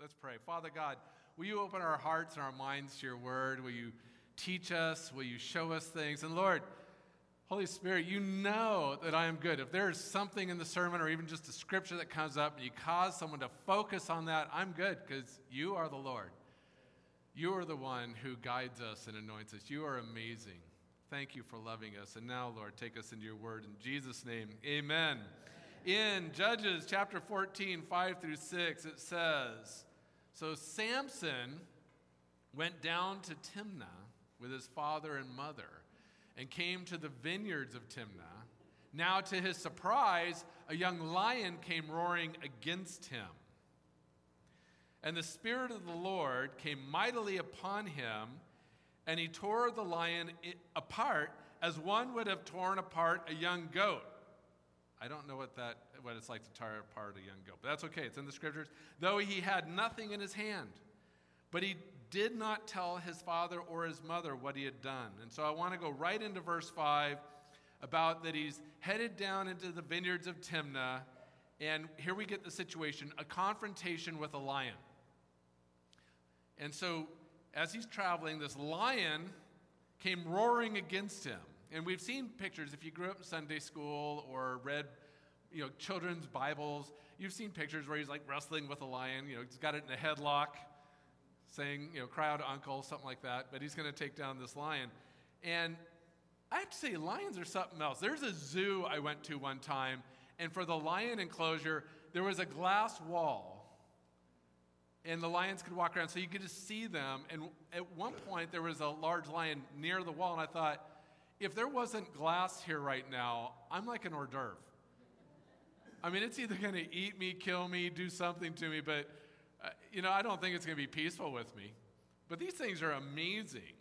Let's pray. Father God, will you open our hearts and our minds to your word? Will you teach us? Will you show us things? And Lord, Holy Spirit, you know that I am good. If there is something in the sermon or even just a scripture that comes up and you cause someone to focus on that, I'm good because you are the Lord. You are the one who guides us and anoints us. You are amazing. Thank you for loving us. And now, Lord, take us into your word. In Jesus' name, amen. In Judges chapter 14, 5 through 6, it says, "So Samson went down to Timnah with his father and mother and came to the vineyards of Timnah. Now to his surprise, a young lion came roaring against him. And the Spirit of the Lord came mightily upon him, and he tore the lion apart as one would have torn apart a young goat." I don't know what it's like to tear apart a young goat, but that's okay. It's in the scriptures. "Though he had nothing in his hand, but he did not tell his father or his mother what he had done." And so I want to go right into verse 5 about that he's headed down into the vineyards of Timnah, and here we get the situation, a confrontation with a lion. And so as he's traveling, this lion came roaring against him. And we've seen pictures, if you grew up in Sunday school or read, children's Bibles, you've seen pictures where he's like wrestling with a lion, he's got it in a headlock, saying, "cry out uncle," something like that, but he's going to take down this lion. And I have to say, lions are something else. There's a zoo I went to one time, and for the lion enclosure, there was a glass wall, and the lions could walk around, so you could just see them. And at one point, there was a large lion near the wall, and I thought, if there wasn't glass here right now, I'm like an hors d'oeuvre. I mean, it's either going to eat me, kill me, do something to me, but, I don't think it's going to be peaceful with me. But these things are amazing.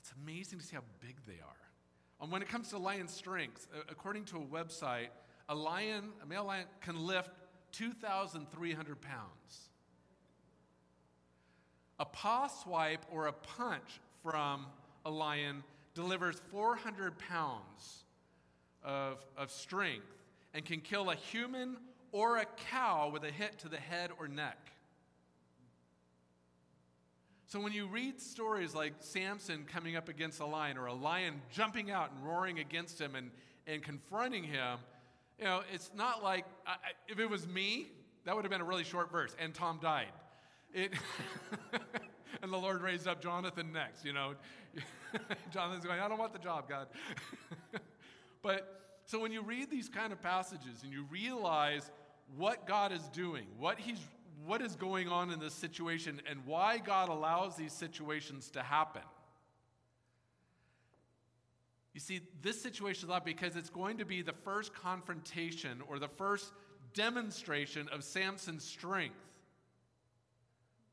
It's amazing to see how big they are. And when it comes to lion strength, according to a website, a male lion can lift 2,300 pounds. A paw swipe or a punch from a lion delivers 400 pounds of strength and can kill a human or a cow with a hit to the head or neck. So when you read stories like Samson coming up against a lion or a lion jumping out and roaring against him and confronting him, it's not like, if it was me, that would have been a really short verse, and Tom died. And the Lord raised up Jonathan next, Jonathan's going, "I don't want the job, God." But so when you read these kind of passages and you realize what God is doing, what is going on in this situation, and why God allows these situations to happen. You see, this situation is up because it's going to be the first confrontation or the first demonstration of Samson's strength.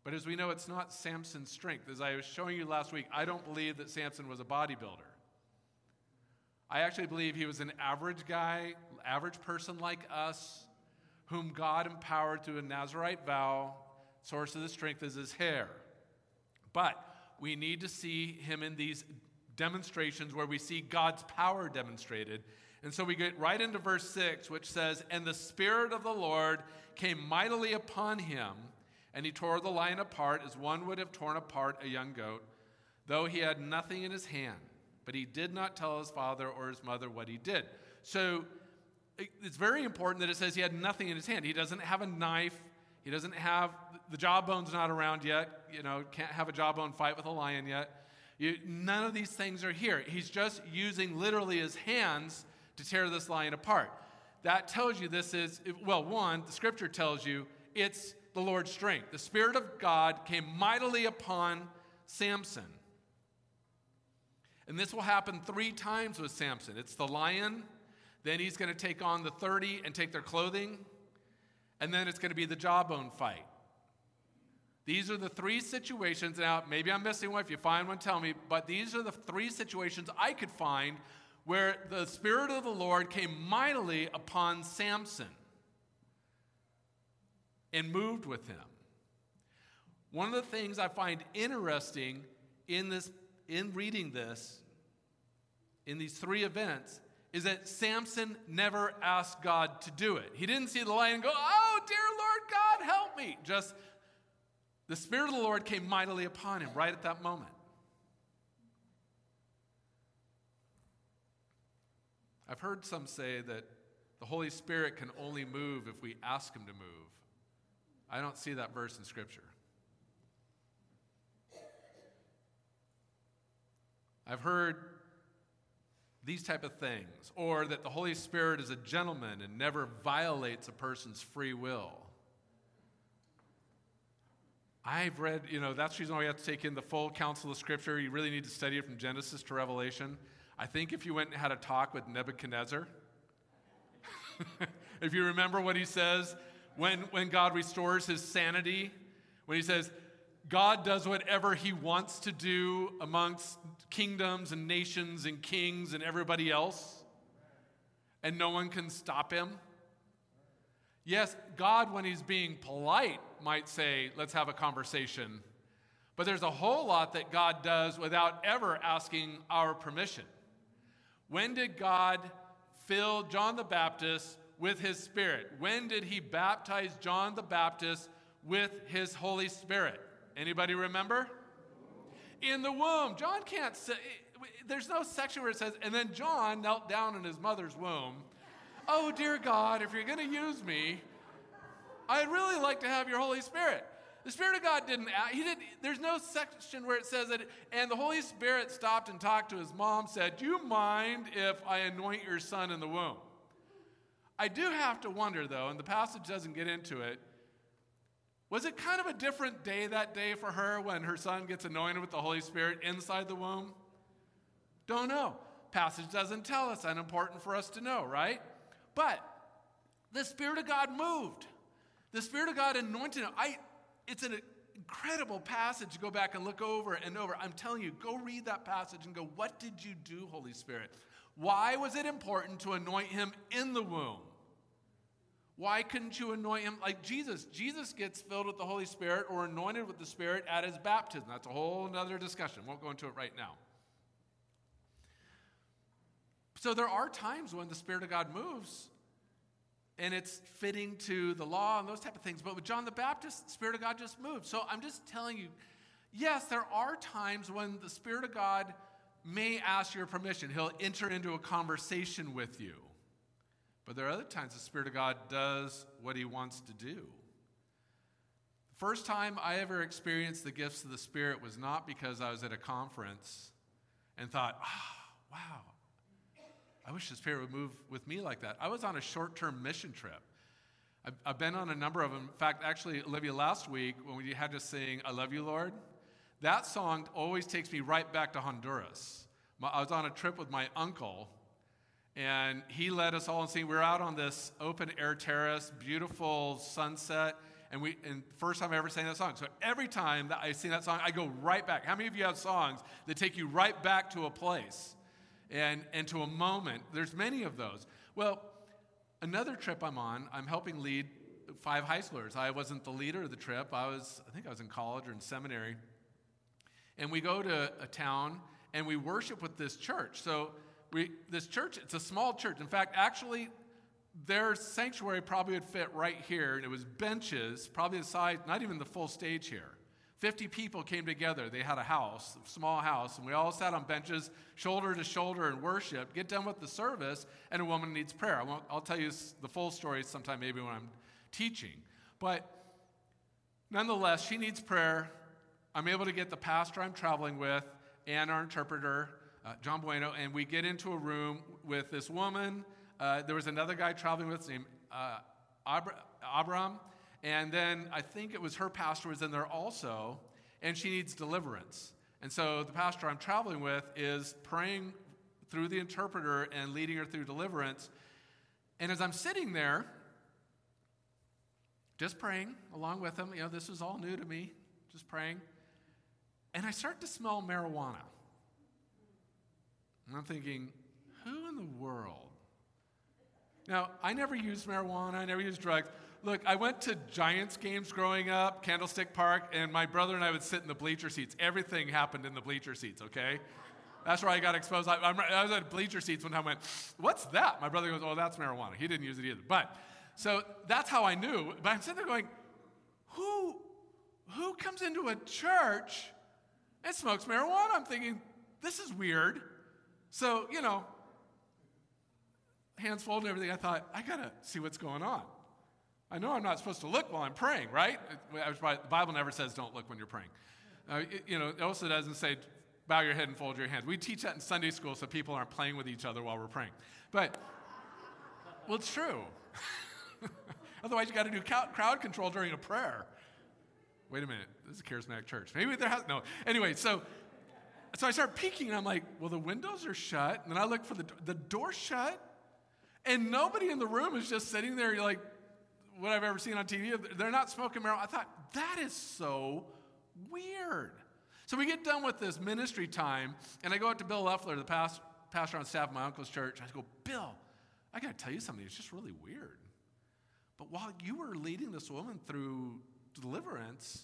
But as we know, it's not Samson's strength. As I was showing you last week, I don't believe that Samson was a bodybuilder. I actually believe he was an average guy, average person like us, whom God empowered through a Nazarite vow. Source of the strength is his hair. But we need to see him in these demonstrations where we see God's power demonstrated. And so we get right into verse 6, which says, "And the Spirit of the Lord came mightily upon him, and he tore the lion apart as one would have torn apart a young goat, though he had nothing in his hand. But he did not tell his father or his mother what he did." So it's very important that it says he had nothing in his hand. He doesn't have a knife. He doesn't have, the jawbone's not around yet. Can't have a jawbone fight with a lion yet. None of these things are here. He's just using literally his hands to tear this lion apart. That tells you this is, one, the scripture tells you it's the Lord's strength. The Spirit of God came mightily upon Samson. And this will happen 3 times with Samson. It's the lion, then he's going to take on the 30 and take their clothing, and then it's going to be the jawbone fight. These are the 3 situations. Now, maybe I'm missing one. If you find one, tell me. But these are the 3 situations I could find where the Spirit of the Lord came mightily upon Samson and moved with him. One of the things I find interesting in reading this, in these 3 events, is that Samson never asked God to do it. He didn't see the lion and go, "Oh, dear Lord God, help me." Just the Spirit of the Lord came mightily upon him right at that moment. I've heard some say that the Holy Spirit can only move if we ask him to move. I don't see that verse in Scripture. I've heard these type of things, or that the Holy Spirit is a gentleman and never violates a person's free will. I've read, that's the reason why you have to take in the full counsel of Scripture. You really need to study it from Genesis to Revelation. I think if you went and had a talk with Nebuchadnezzar, if you remember what he says when God restores his sanity, when he says, God does whatever he wants to do amongst kingdoms and nations and kings and everybody else, and no one can stop him. Yes, God, when he's being polite, might say, let's have a conversation. But there's a whole lot that God does without ever asking our permission. When did God fill John the Baptist with his Spirit? When did he baptize John the Baptist with his Holy Spirit? Anybody remember? In the womb. John can't say, there's no section where it says, and then John knelt down in his mother's womb. Oh, dear God, if you're going to use me, I'd really like to have your Holy Spirit. The Spirit of God didn't act. There's no section where it says that, and the Holy Spirit stopped and talked to his mom, said, do you mind if I anoint your son in the womb? I do have to wonder, though, and the passage doesn't get into it, was it kind of a different day that day for her when her son gets anointed with the Holy Spirit inside the womb? Don't know. Passage doesn't tell us. Unimportant for us to know, right? But the Spirit of God moved. The Spirit of God anointed him. It's an incredible passage to go back and look over and over. I'm telling you, go read that passage and go, what did you do, Holy Spirit? Why was it important to anoint him in the womb? Why couldn't you anoint him like Jesus? Jesus gets filled with the Holy Spirit or anointed with the Spirit at his baptism. That's a whole other discussion. Won't go into it right now. So there are times when the Spirit of God moves, and it's fitting to the law and those type of things. But with John the Baptist, the Spirit of God just moved. So I'm just telling you, yes, there are times when the Spirit of God may ask your permission. He'll enter into a conversation with you. But there are other times the Spirit of God does what he wants to do. The first time I ever experienced the gifts of the Spirit was not because I was at a conference and thought, wow, I wish the Spirit would move with me like that. I was on a short-term mission trip. I've been on a number of them. In fact, actually, Olivia, last week when we had to sing I Love You, Lord, that song always takes me right back to Honduras. I was on a trip with my uncle, and he led us all in singing. We were out on this open-air terrace, beautiful sunset, and first time I ever sang that song. So every time that I sing that song, I go right back. How many of you have songs that take you right back to a place? And to a moment, there's many of those. Well, another trip I'm on, I'm helping lead 5 high schoolers. I wasn't the leader of the trip. I think I was in college or in seminary. And we go to a town, and we worship with this church. So this church, it's a small church. In fact, actually, their sanctuary probably would fit right here. And it was benches, probably the size, not even the full stage here. 50 people came together. They had a small house, and we all sat on benches, shoulder to shoulder, and worshiped. Get done with the service, and a woman needs prayer. I'll tell you the full story sometime, maybe when I'm teaching. But nonetheless, she needs prayer. I'm able to get the pastor I'm traveling with and our interpreter, John Bueno, and we get into a room with this woman. There was another guy traveling with us named Abram. And then I think it was her pastor was in there also, and she needs deliverance. And so the pastor I'm traveling with is praying through the interpreter and leading her through deliverance. And as I'm sitting there, just praying along with him, this was all new to me, just praying. And I start to smell marijuana. And I'm thinking, who in the world? Now, I never used marijuana, I never used drugs. Look, I went to Giants games growing up, Candlestick Park, and my brother and I would sit in the bleacher seats. Everything happened in the bleacher seats, okay? That's where I got exposed. I was at bleacher seats one time. I went, what's that? My brother goes, oh, that's marijuana. He didn't use it either. But so that's how I knew. But I'm sitting there going, who comes into a church and smokes marijuana? I'm thinking, this is weird. So, you know, hands folded and everything. I thought, I got to see what's going on. I know I'm not supposed to look while I'm praying, right? The Bible never says don't look when you're praying. It also doesn't say bow your head and fold your hands. We teach that in Sunday school so people aren't playing with each other while we're praying. But, well, it's true. Otherwise, you got to do crowd control during a prayer. Wait a minute. This is a charismatic church. Maybe there has no. Anyway, so I start peeking, and I'm like, well, the windows are shut. And then I look for the door shut, and nobody in the room is just sitting there like, what I've ever seen on TV. They're not smoking marijuana. I thought, that is so weird. So we get done with this ministry time, and I go out to Bill Leffler, the pastor on staff of my uncle's church. I go, Bill, I got to tell you something. It's just really weird. But while you were leading this woman through deliverance,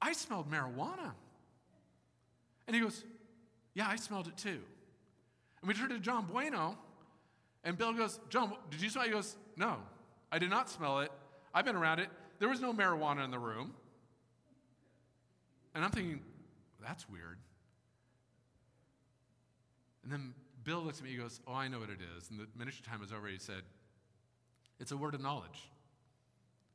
I smelled marijuana. And he goes, yeah, I smelled it too. And we turned to John Bueno, and Bill goes, John, did you smell it? He goes, no, I did not smell it. I've been around it. There was no marijuana in the room. And I'm thinking, that's weird. And then Bill looks at me and goes, oh, I know what it is. And the ministry time has already said, it's a word of knowledge.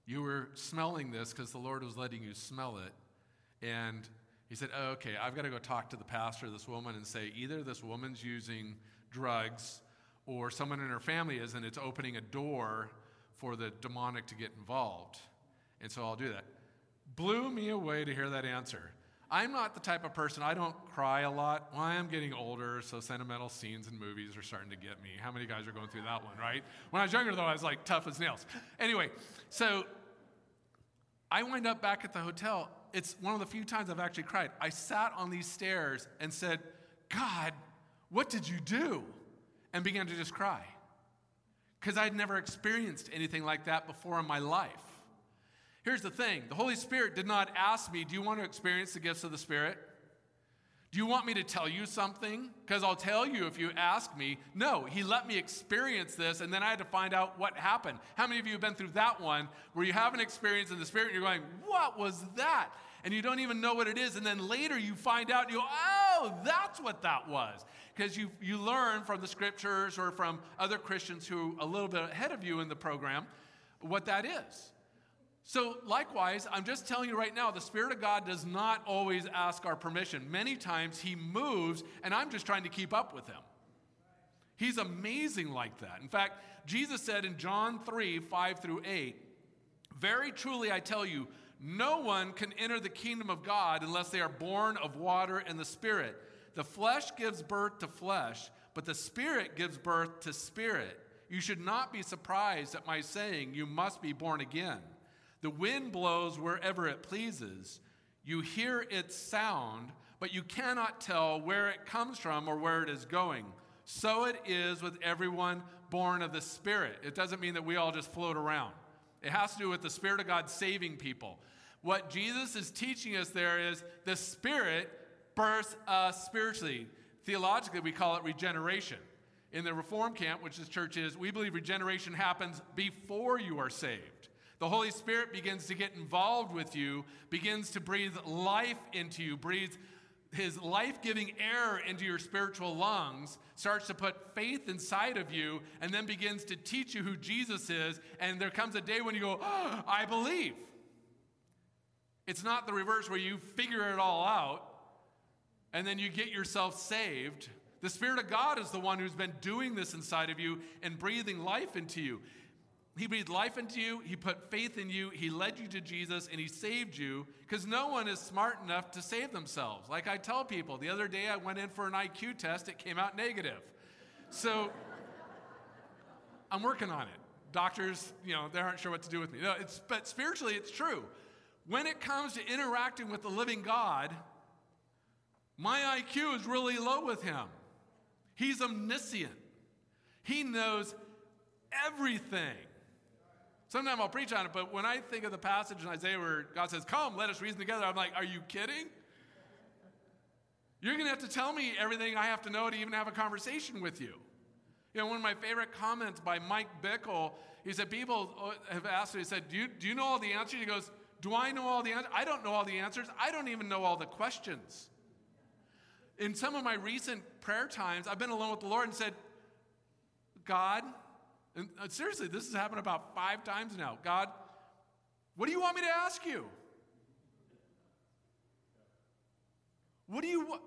You were smelling this because the Lord was letting you smell it. And he said, oh, okay, I've got to go talk to the pastor of this woman and say, either this woman's using drugs or someone in her family is, and it's opening a door for the demonic to get involved. And so I'll do that. Blew me away to hear that answer. I'm not the type of person, I don't cry a lot. Well, I'm getting older, so sentimental scenes in movies are starting to get me. How many guys are going through that one, right? When I was younger, though, I was like tough as nails. Anyway, so I wind up back at the hotel. It's one of the few times I've actually cried. I sat on these stairs and said, God, what did you do? And began to just cry. Because I'd never experienced anything like that before in my life. Here's the thing. The Holy Spirit did not ask me, do you want to experience the gifts of the Spirit? Do you want me to tell you something? Because I'll tell you if you ask me. No, he let me experience this, and then I had to find out what happened. How many of you have been through that one where you have an experience in the Spirit, and you're going, what was that? And you don't even know what it is, and then later you find out, and you go, oh, that's what that was. Because you learn from the scriptures or from other Christians who are a little bit ahead of you in the program what that is. So likewise, I'm just telling you right now, the Spirit of God does not always ask our permission. Many times he moves, and I'm just trying to keep up with him. He's amazing like that. In fact, Jesus said in John 3, 5 through 8, very truly I tell you, no one can enter the kingdom of God unless they are born of water and the Spirit. The flesh gives birth to flesh, but the Spirit gives birth to spirit. You should not be surprised at my saying, you must be born again. The wind blows wherever it pleases. You hear its sound, but you cannot tell where it comes from or where it is going. So it is with everyone born of the Spirit. It doesn't mean that we all just float around. It has to do with the Spirit of God saving people. What Jesus is teaching us there is the Spirit births us spiritually. Theologically, we call it regeneration. In the Reformed camp, which this church is, we believe regeneration happens before you are saved. The Holy Spirit begins to get involved with you, begins to breathe life into you, breathes his life-giving air into your spiritual lungs, starts to put faith inside of you, and then begins to teach you who Jesus is, and there comes a day when you go, oh, I believe. It's not the reverse where you figure it all out, and then you get yourself saved. The Spirit of God is the one who's been doing this inside of you and breathing life into you. He breathed life into you, he put faith in you, he led you to Jesus, and he saved you, because no one is smart enough to save themselves. Like I tell people, the other day I went in for an IQ test, it came out negative. So, I'm working on it. Doctors, they aren't sure what to do with me. No, but spiritually, it's true. When it comes to interacting with the living God, my IQ is really low with him. He's omniscient. He knows everything. Sometimes I'll preach on it, but when I think of the passage in Isaiah where God says, come, let us reason together, I'm like, are you kidding? You're going to have to tell me everything I have to know to even have a conversation with you. You know, one of my favorite comments by Mike Bickle, he said, people have asked him, he said, do you know all the answers? He goes, do I know all the answers? I don't know all the answers. I don't even know all the questions. In some of my recent prayer times, I've been alone with the Lord and said, God, and seriously, this has happened about 5 times now. God, what do you want me to ask you? What do you,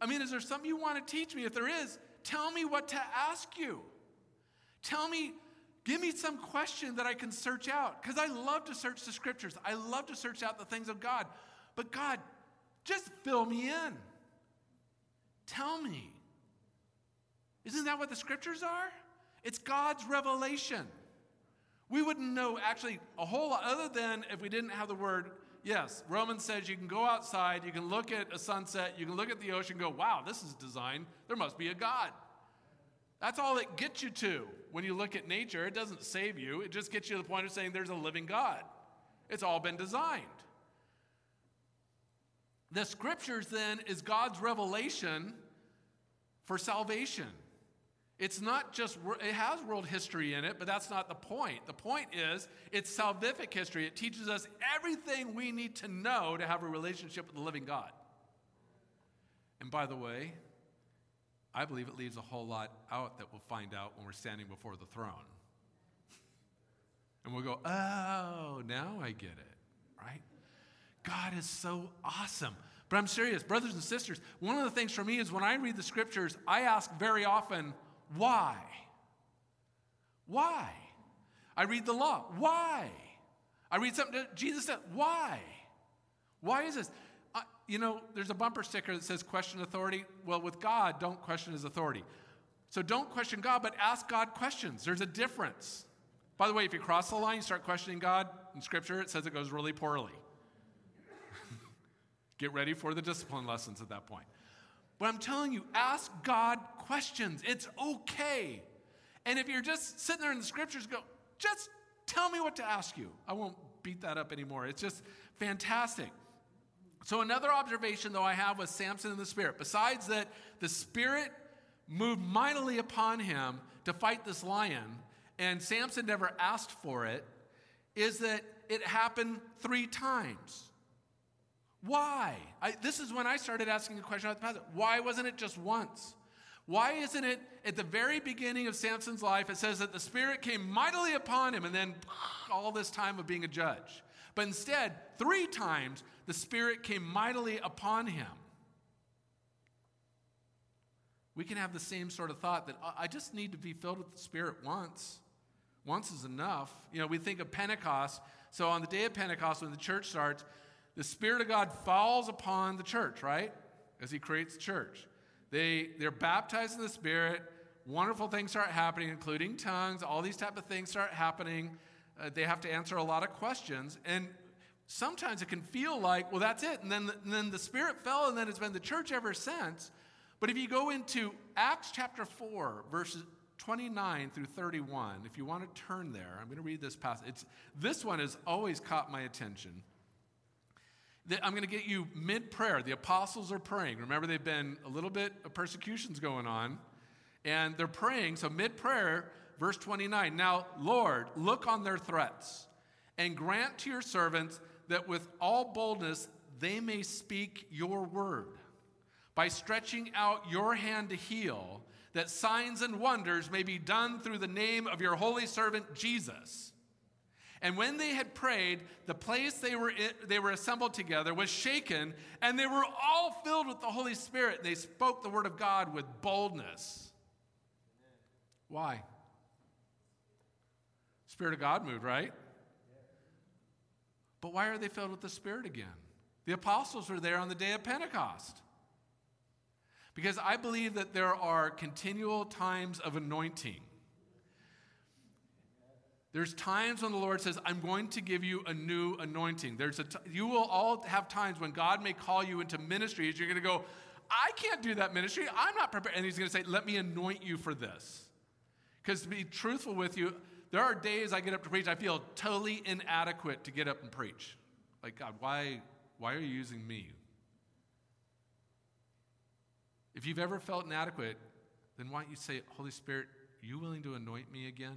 I mean, is there something you want to teach me? If there is, tell me what to ask you. Tell me, give me some question that I can search out. Because I love to search the scriptures. I love to search out the things of God. But God, just fill me in. Tell me. Isn't that what the scriptures are? It's God's revelation. We wouldn't know actually a whole lot other than if we didn't have the word. Yes, Romans says you can go outside, you can look at a sunset, you can look at the ocean and go, wow, this is design. There must be a God. That's all it gets you to when you look at nature. It doesn't save you. It just gets you to the point of saying there's a living God. It's all been designed. The scriptures then is God's revelation for salvation. It's not just, it has world history in it, but that's not the point. The point is, it's salvific history. It teaches us everything we need to know to have a relationship with the living God. And by the way, I believe it leaves a whole lot out that we'll find out when we're standing before the throne. And we'll go, oh, now I get it, right? God is so awesome. But I'm serious, brothers and sisters, one of the things for me is when I read the scriptures, I ask very often, why? Why? I read the law. Why? I read something that Jesus said. Why? Why is this? You know, there's a bumper sticker that says question authority. Well, with God, don't question his authority. So don't question God, but ask God questions. There's a difference. By the way, if you cross the line, you start questioning God. In Scripture, it says it goes really poorly. Get ready for the discipline lessons at that point. But I'm telling you, ask God questions. It's okay. And if you're just sitting there in the scriptures, go, just tell me what to ask you. I won't beat that up anymore. It's just fantastic. So another observation, though, I have was Samson and the Spirit. Besides that, the Spirit moved mightily upon him to fight this lion, and Samson never asked for it, is that it happened 3 times. Why? This is when I started asking the question about the passage. Why wasn't it just once? Why isn't it at the very beginning of Samson's life, it says that the Spirit came mightily upon him and then all this time of being a judge. But instead, 3 times, the Spirit came mightily upon him. We can have the same sort of thought that I just need to be filled with the Spirit once. Once is enough. You know, we think of Pentecost. So on the day of Pentecost, when the church starts, the Spirit of God falls upon the church, right? As he creates the church. They're baptized in the Spirit. Wonderful things start happening, including tongues. All these type of things start happening. They have to answer a lot of questions. And sometimes it can feel like, well, that's it. And then the Spirit fell, and then it's been the church ever since. But if you go into Acts chapter 4, verses 29 through 31, if you want to turn there, I'm going to read this passage. This one has always caught my attention. I'm going to get you mid-prayer. The apostles are praying. Remember, they've been a little bit of persecutions going on. And they're praying. So mid-prayer, verse 29. Now, Lord, look on their threats and grant to your servants that with all boldness they may speak your word by stretching out your hand to heal, that signs and wonders may be done through the name of your holy servant Jesus. And when they had prayed, the place they were assembled together was shaken, and they were all filled with the Holy Spirit. They spoke the word of God with boldness. Amen. Why? Spirit of God moved, right? Yeah. But why are they filled with the Spirit again? The apostles were there on the day of Pentecost. Because I believe that there are continual times of anointing. There's times when the Lord says, I'm going to give you a new anointing. You will all have times when God may call you into ministries. You're going to go, I can't do that ministry. I'm not prepared. And he's going to say, let me anoint you for this. Because to be truthful with you, there are days I get up to preach, I feel totally inadequate to get up and preach. Like, God, why are you using me? If you've ever felt inadequate, then why don't you say, Holy Spirit, are you willing to anoint me again?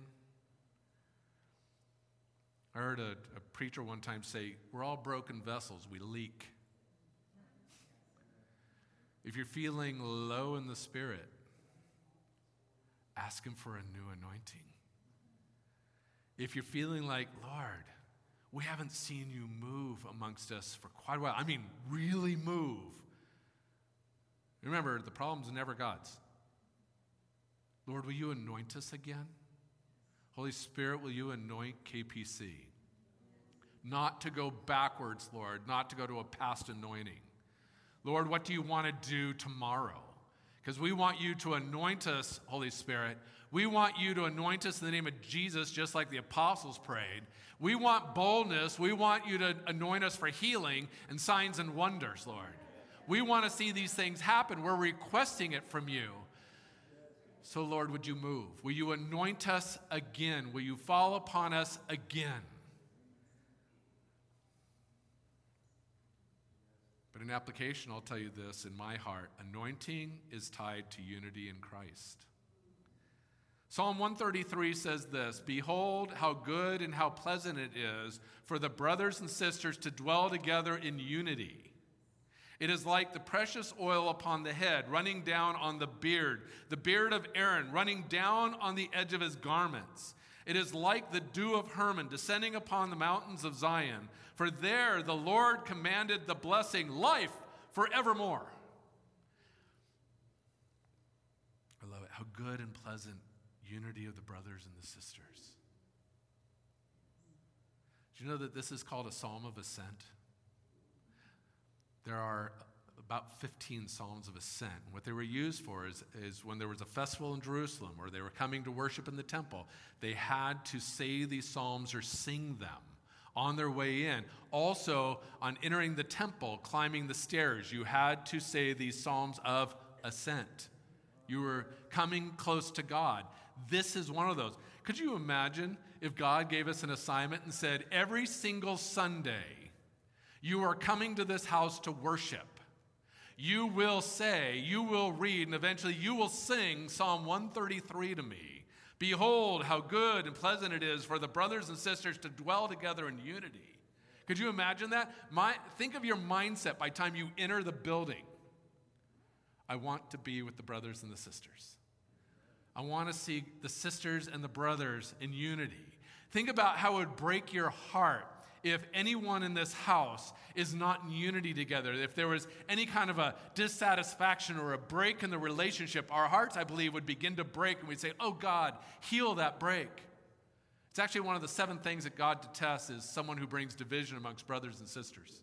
I heard a preacher one time say, we're all broken vessels, we leak. If you're feeling low in the spirit, ask him for a new anointing. If you're feeling like, Lord, we haven't seen you move amongst us for quite a while. I mean, really move. Remember, the problem's never God's. Lord, will you anoint us again? Holy Spirit, will you anoint KPC? Not to go backwards, Lord, not to go to a past anointing. Lord, what do you want to do tomorrow? Because we want you to anoint us, Holy Spirit. We want you to anoint us in the name of Jesus, just like the apostles prayed. We want boldness. We want you to anoint us for healing and signs and wonders, Lord. We want to see these things happen. We're requesting it from you. So, Lord, would you move? Will you anoint us again? Will you fall upon us again? But in application, I'll tell you this in my heart, anointing is tied to unity in Christ. Psalm 133 says this, behold, how good and how pleasant it is for the brothers and sisters to dwell together in unity. It is like the precious oil upon the head, running down on the beard of Aaron, running down on the edge of his garments. It is like the dew of Hermon descending upon the mountains of Zion. For there the Lord commanded the blessing, life forevermore. I love it. How good and pleasant unity of the brothers and the sisters. Do you know that this is called a psalm of ascent? There are about 15 psalms of ascent. And what they were used for is when there was a festival in Jerusalem or they were coming to worship in the temple, they had to say these psalms or sing them on their way in. Also, on entering the temple, climbing the stairs, you had to say these psalms of ascent. You were coming close to God. This is one of those. Could you imagine if God gave us an assignment and said, every single Sunday, you are coming to this house to worship. You will say, you will read, and eventually you will sing Psalm 133 to me. Behold, how good and pleasant it is for the brothers and sisters to dwell together in unity. Could you imagine that? Think of your mindset by the time you enter the building. I want to be with the brothers and the sisters. I want to see the sisters and the brothers in unity. Think about how it would break your heart if anyone in this house is not in unity together, if there was any kind of a dissatisfaction or a break in the relationship, our hearts, I believe, would begin to break, and we'd say, oh, God, heal that break. It's actually one of the 7 things that God detests is someone who brings division amongst brothers and sisters.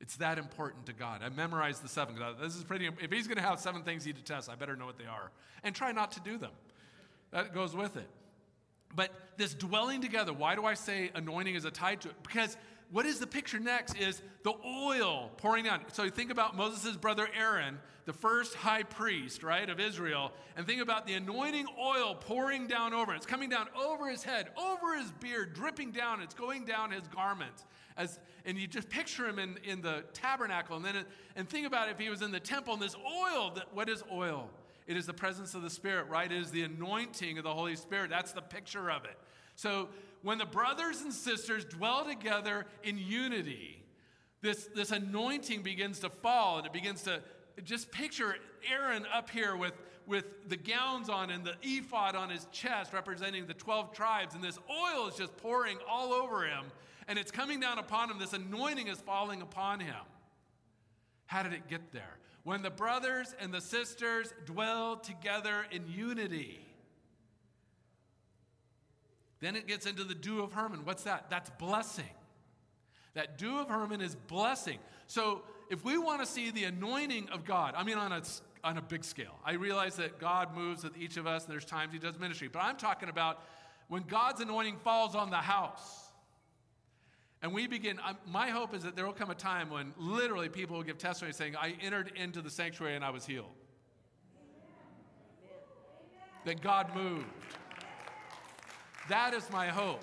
It's that important to God. I memorized the 7. This is pretty. If he's going to have 7 things he detests, I better know what they are. And try not to do them. That goes with it. But this dwelling together, why do I say anointing is a tie to it? Because what is the picture next is the oil pouring down. So you think about Moses' brother Aaron, the first high priest, right, of Israel, and think about the anointing oil pouring down over him. It's coming down over his head, over his beard, dripping down. It's going down his garments. And you just picture him in the tabernacle. And think about if he was in the temple and this oil, what is oil? It is the presence of the Spirit, right? It is the anointing of the Holy Spirit. That's the picture of it. So when the brothers and sisters dwell together in unity, this anointing begins to fall, and it begins to just picture Aaron up here with the gowns on and the ephod on his chest representing the 12 tribes, and this oil is just pouring all over him, and it's coming down upon him. This anointing is falling upon him. How did it get there? When the brothers and the sisters dwell together in unity. Then it gets into the dew of Hermon. What's that? That's blessing. That dew of Hermon is blessing. So if we want to see the anointing of God, I mean on a big scale. I realize that God moves with each of us, and there's times he does ministry. But I'm talking about when God's anointing falls on the house. And we begin, my hope is that there will come a time when literally people will give testimony saying, I entered into the sanctuary and I was healed. Amen. That God moved. That is my hope.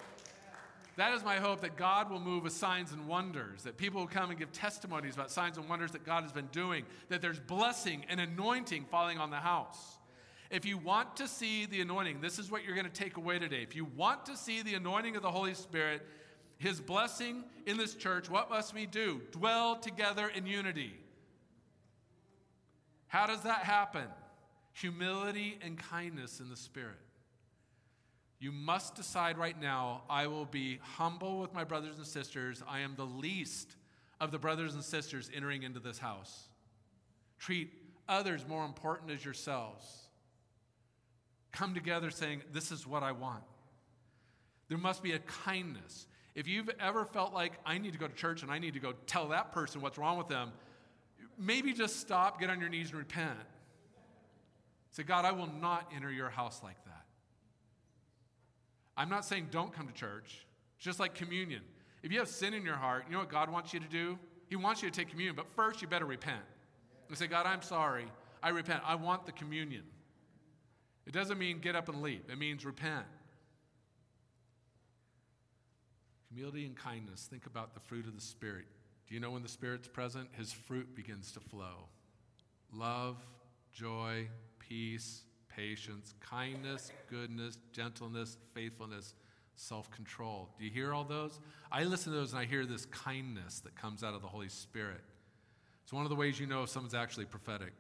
That is my hope, that God will move with signs and wonders, that people will come and give testimonies about signs and wonders that God has been doing, that there's blessing and anointing falling on the house. If you want to see the anointing, this is what you're going to take away today. If you want to see the anointing of the Holy Spirit, his blessing in this church, what must we do? Dwell together in unity. How does that happen? Humility and kindness in the Spirit. You must decide right now, I will be humble with my brothers and sisters. I am the least of the brothers and sisters entering into this house. Treat others more important as yourselves. Come together saying, this is what I want. There must be a kindness. If you've ever felt like, I need to go to church and I need to go tell that person what's wrong with them, maybe just stop, get on your knees and repent. Say, God, I will not enter your house like that. I'm not saying don't come to church. It's just like communion. If you have sin in your heart, you know what God wants you to do? He wants you to take communion, but first you better repent. And say, God, I'm sorry. I repent. I want the communion. It doesn't mean get up and leave. It means repent. Humility and kindness. Think about the fruit of the Spirit. Do you know when the Spirit's present? His fruit begins to flow. Love, joy, peace, patience, kindness, goodness, gentleness, faithfulness, self-control. Do you hear all those? I listen to those and I hear this kindness that comes out of the Holy Spirit. It's one of the ways you know if someone's actually prophetic.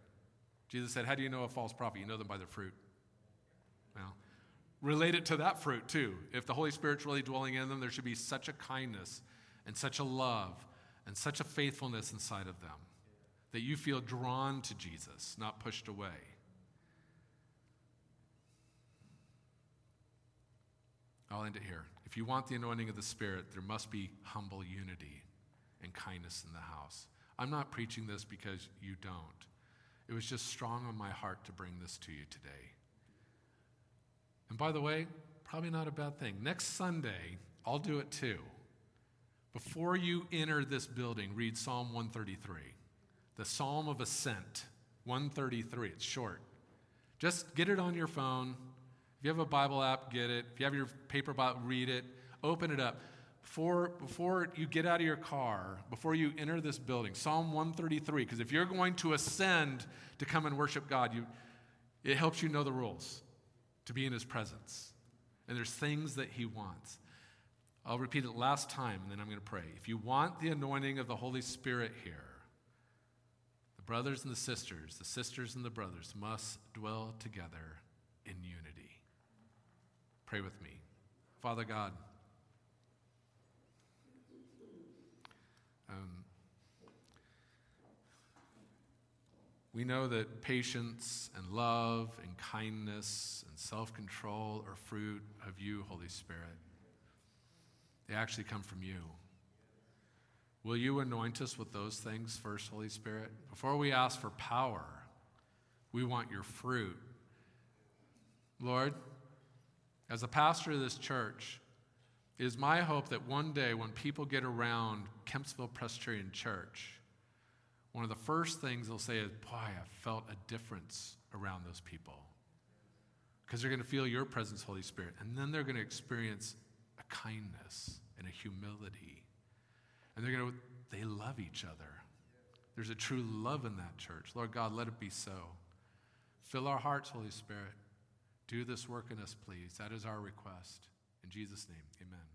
Jesus said, how do you know a false prophet? You know them by their fruit. Well, relate it to that fruit too. If the Holy Spirit's really dwelling in them, there should be such a kindness and such a love and such a faithfulness inside of them that you feel drawn to Jesus, not pushed away. I'll end it here. If you want the anointing of the Spirit, there must be humble unity and kindness in the house. I'm not preaching this because you don't. It was just strong on my heart to bring this to you today. And by the way, probably not a bad thing. Next Sunday, I'll do it too. Before you enter this building, read Psalm 133, the Psalm of Ascent, 133. It's short. Just get it on your phone. If you have a Bible app, get it. If you have your paper Bible, read it. Open it up. Before you get out of your car, before you enter this building, Psalm 133, because if you're going to ascend to come and worship God, it helps you know the rules to be in his presence. And there's things that he wants. I'll repeat it last time, and then I'm going to pray. If you want the anointing of the Holy Spirit here, the brothers and the sisters and the brothers must dwell together in unity. Pray with me. Father God, we know that patience and love and kindness and self-control are fruit of you, Holy Spirit. They actually come from you. Will you anoint us with those things first, Holy Spirit? Before we ask for power, we want your fruit. Lord, as a pastor of this church, it is my hope that one day when people get around Kempsville Presbyterian Church, one of the first things they'll say is, boy, I felt a difference around those people. Because they're going to feel your presence, Holy Spirit. And then they're going to experience a kindness and a humility. And they love each other. There's a true love in that church. Lord God, let it be so. Fill our hearts, Holy Spirit. Do this work in us, please. That is our request. In Jesus' name, amen.